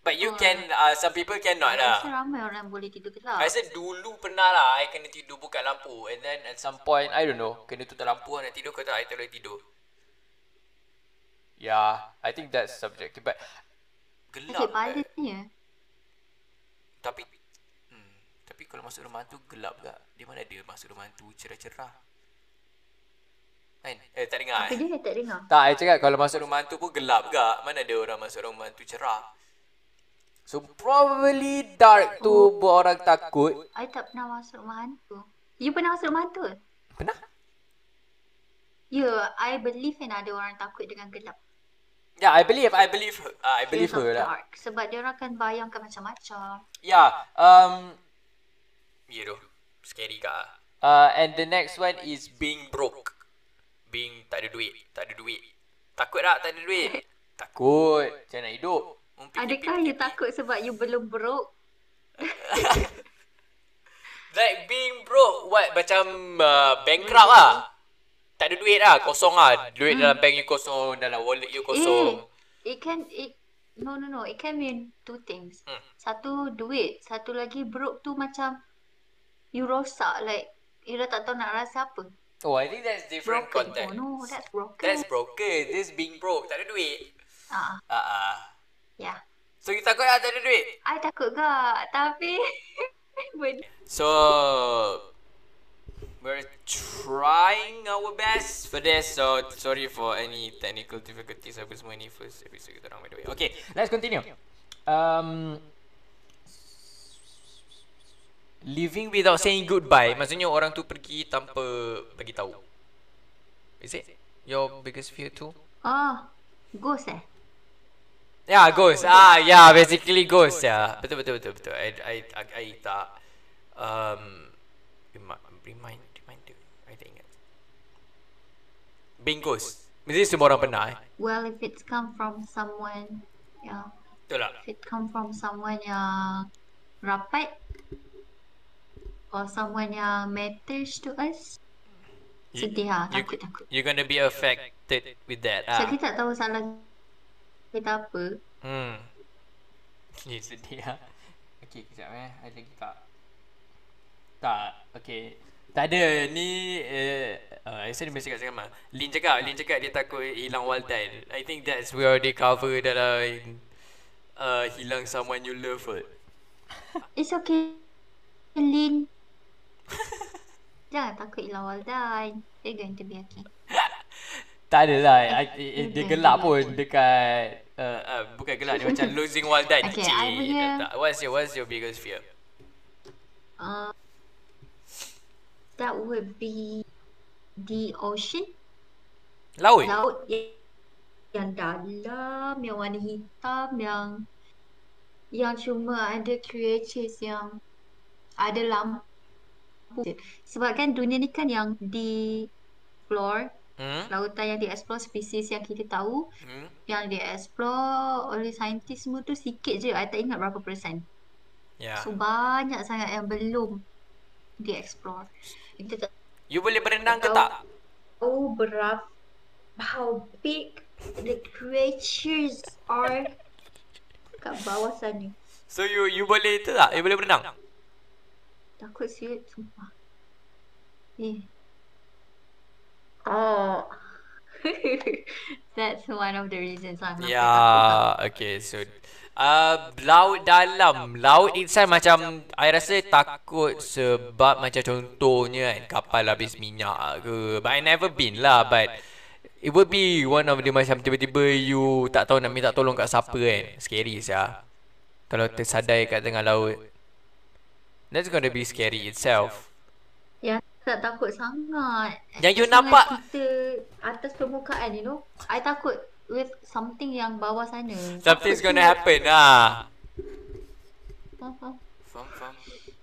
But you uh, can, uh, some people cannot lah. I rasa ramai orang boleh tidur gelap. I rasa dulu pernah lah, I kena tidur buka lampu. And then at some point, I don't know, kena tutup lampu nak tidur, kata I tak boleh tidur. Yeah, I think that's subjective. But, gelap. Okay, baliknya. Tapi hmm, Tapi kalau masuk rumah hantu gelap tak? Dia mana ada masuk rumah hantu cerah-cerah kan? Eh tak dengar. Apa eh? Dia tak dengar. Tak, saya cakap kalau masuk rumah hantu pun gelap tak? Mana ada orang masuk rumah hantu cerah. So probably dark tu oh. buat orang takut. I tak pernah masuk rumah hantu. You pernah masuk rumah hantu? Pernah. Ya, yeah, I believe kan ada orang takut dengan gelap. Ya, yeah, I believe, I believe, uh, I believe her lah. Sebab dia orang akan bayangkan macam-macam. Ya, yeah, um, ya yeah, doh, scary kah. Uh, and the next one is being broke. Being tak ada duit, tak ada duit. Takut tak tak ada duit? Takut, macam nak hidup. Mumpik adakah you takut sebab you belum broke? Like being broke, what? Macam uh, bankrupt lah. Tak ada duit lah, kosong lah. Duit hmm. dalam bank you kosong, dalam wallet you kosong. Eh, it can, it, no no no, it can mean two things. Hmm. Satu duit, satu lagi broke tu macam you rosak, like you dah tak tahu nak rasa apa. Oh, I think that's different broken. Context. Oh no, that's broken. That's broken, this being broke, tak ada duit. Ah. Uh-uh. Uh-uh. Yeah. So you takut lah tak ada duit? I takut gak, tapi so we're trying our best for this. So sorry for any technical difficulties. Aku semua ni first episode kita orang, by the way. Okay, let's continue. Um, living without saying goodbye. Maksudnya orang tu pergi tanpa bagi tahu. Is it your biggest fear too? Ah, ghost eh. Yeah, ghost. Ah, yeah, basically ghost. Yeah, betul, betul, betul, betul. I, I, I, I tak. Um, remind, remind you. I think it. Being ghost. Mesti semua orang pernah. Eh? Well, if it's come from someone, yeah. Betul lah. If it come from someone yang rapat, or someone yang matters to us, you, sedih lah, takut, you, takut. You're gonna be affected with that. So ah. kita tak tahu salah kita apa. Hmm. Okay, sedih lah. Okay, kejap eh. Ada lagi tak? Tak. Okay. Tak ada. Ni eh, uh, I rasa dia masih cakap sama. Lin cakap. Lin cakap dia takut hilang Walden. I think that's we already cover dalam uh, hilang someone you love. It's okay, Lin. Jangan takut hilang Walden. It's going to be okay. Tak adalah. Dia, dia gelap pun dekat uh, uh, bukan gelap dia macam losing Walden. Okay, cik, I punya what's your, what's your biggest fear? Uh, that would be the ocean. Laut? Laut yang, yang dalam, yang warna hitam, yang yang cuma ada creatures yang ada lampu. Sebab kan dunia ni kan yang di floor. Hmm? Lautan yang dieksplor, spesies yang kita tahu hmm? yang dieksplor oleh saintis semua tu sikit je. I tak ingat berapa persen yeah. So banyak sangat yang belum dieksplor. Kita tak you boleh berenang ke tak? Oh berapa, how big the creatures are kat bawah sana. So you you boleh tu tak? You boleh berenang? Takut siut, sumpah. Eh oh, that's one of the reasons I'm not. Yeah, okay. So, uh, laut dalam, laut inside macam, I rasa takut sebab macam contohnya kan kapal habis minyak ke. But I never been lah. But it would be one of the macam tiba-tiba you tak tahu nak minta tolong kat siapa kan. Scary sia. Kalau tersadai kat tengah laut, that's gonna be scary itself. Yeah. Tak takut sangat. Yang you nampak kita atas permukaan you know. I takut with something yang bawah sana. Something's gonna happen lah. Faham, faham, faham.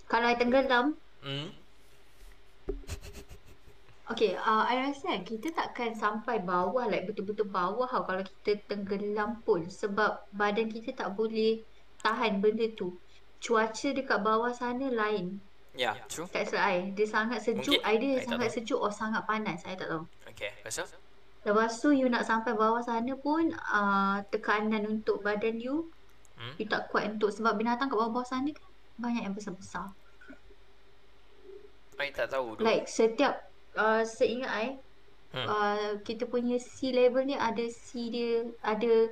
Kalau I tenggelam hmm? Okay, uh, I rasa kita takkan sampai bawah. Like betul-betul bawah tau, kalau kita tenggelam pun. Sebab badan kita tak boleh tahan benda tu. Cuaca dekat bawah sana lain. Ya, yeah, true. Tak salah I. Dia sangat sejuk. Mungkin. I dia I sangat sejuk or sangat panas. I tak tahu. Okay, pasal? Lepas tu you nak sampai bawah sana pun uh, tekanan untuk badan you hmm? you tak kuat untuk. Sebab binatang kat bawah-bawah sana kan banyak yang besar-besar. I tak tahu tu. Like setiap uh, seingat I hmm. uh, kita punya sea level ni ada sea dia. Ada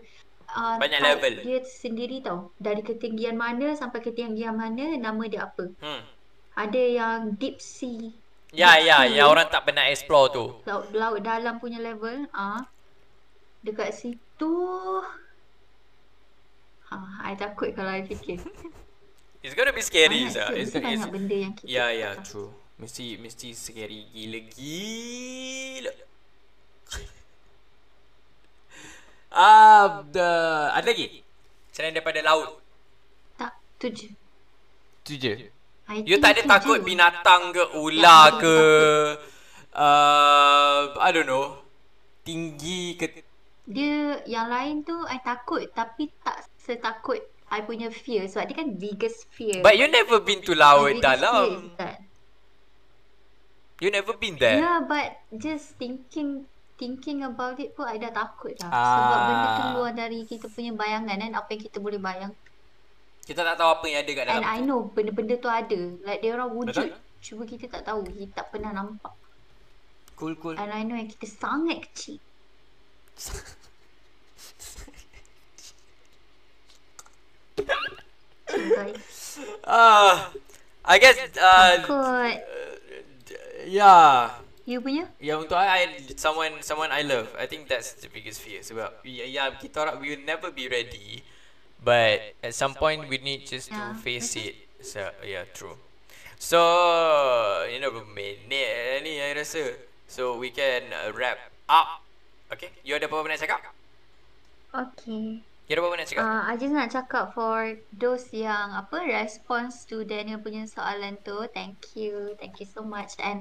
uh, banyak level dia sendiri tau, dari ketinggian mana sampai ketinggian mana, nama dia apa. Hmm. Ada yang deep sea. Ya deep ya sea. Yang orang tak pernah explore tu, laut, laut dalam punya level. Ah, uh, dekat situ ha, I takut kalau I fikir. It's gonna be scary. Banyak, it's, it's, banyak it's, benda yang kita yeah, yeah, true. Mesti, mesti scary gila-gila. Ah, the ada lagi? Selain daripada laut? Tak, tu je. Tu je? You tak ada takut je. Binatang ke, ular ke, uh, I don't know, tinggi ke? Dia yang lain tu I takut, tapi tak setakut I punya fear. Sebab dia kan biggest fear. But you never been to laut dalam. You never been there? Yeah, but just thinking thinking about it pun I dah takut dah. Ah. Sebab benda keluar dari kita punya bayangan kan, apa yang kita boleh bayang. Kita tak tahu apa yang ada kat dalam. And I know benda-benda tu ada. Like dia orang wujud. Betul? Cuma kita tak tahu, kita tak pernah nampak. Cool, cool. And I know yang kita sangat kecil. Ah, I guess uh, takut. Yeah. You punya? Ya, yeah, untuk I, I someone someone I love. I think that's the biggest fear. Sebab ya yeah, kita orang we will never be ready, but at some point we need just yeah. to face it. So yeah, true. So you know, minit ni I rasa. So we can uh, wrap up. Okay, you ada apa-apa nak cakap? Okay. You ada apa-apa nak cakap? Uh, I just nak cakap for those yang apa response to Daniel punya soalan tu. Thank you, thank you so much. And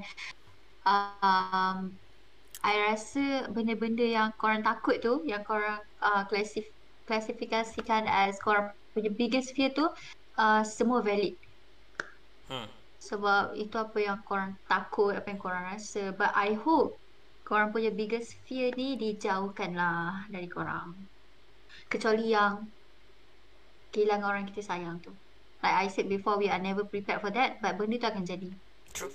um, I rasa benda-benda yang korang takut tu, yang korang uh, klasif- klasifikasikan as korang punya biggest fear tu, uh, semua valid. Hmm. Sebab itu apa yang korang takut, apa yang korang rasa. But I hope korang punya biggest fear ni dijauhkanlah dari korang. Kecuali yang kehilangan orang kita sayang tu. Like I said before, we are never prepared for that, but benda tu akan jadi. True.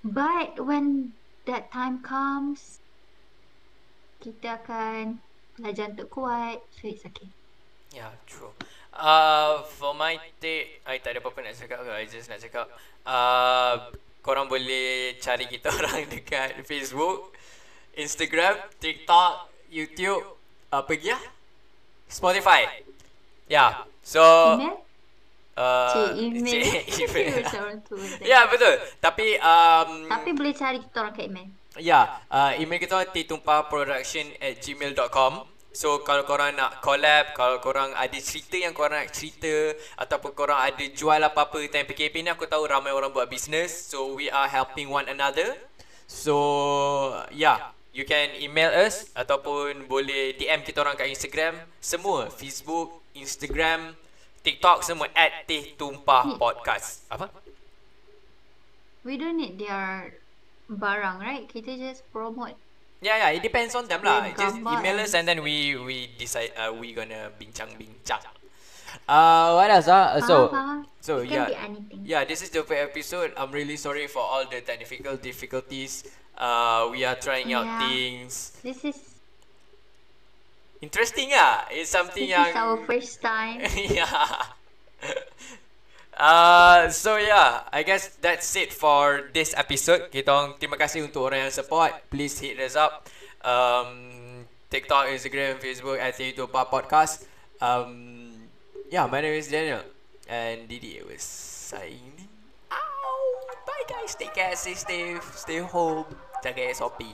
But when that time comes, kita akan belajar untuk kuat. So it's okay. Yeah, true. Uh, for my take, I tak ada apa-apa nak cakap ke? I just nak cakap uh, korang boleh cari kita orang dekat Facebook, Instagram, TikTok, YouTube, uh, pergi lah Spotify. Yeah. So email? Uh, cik email, cik email. Yeah, betul. Tapi um, Tapi boleh cari kita orang kat email. Yeah, uh, email kita tetumpahproduction at gmail dot com. So kalau korang nak collab, kalau korang ada cerita yang korang nak cerita, ataupun korang ada jual apa-apa. Time P K P ni aku tahu ramai orang buat business, so we are helping one another. So yeah, you can email us ataupun boleh D M kita orang kat Instagram. Semua Facebook, Instagram, TikTok semua at Tehtumpah Podcast. Apa? We don't need their barang, right? Kita just promote. Yeah, yeah, it depends on them lah. Just email us and then we we decide uh, we gonna bincang-bincang. Uh, what else? Uh? So, uh-huh. so it yeah, yeah. This is the episode. I'm really sorry for all the technical difficulties. Uh, we are trying out yeah. things. This is interesting ah. It's something this yang. This is our first time. Yeah. Uh, so yeah, I guess that's it for this episode. Kita orang terima kasih untuk orang yang support. Please hit us up. Um, TikTok, Instagram, Facebook at Tehtumpah Podcast. Um, yeah, my name is Daniel and Didi was signing out. Bye guys, take care, stay safe, stay home, jaga S O P.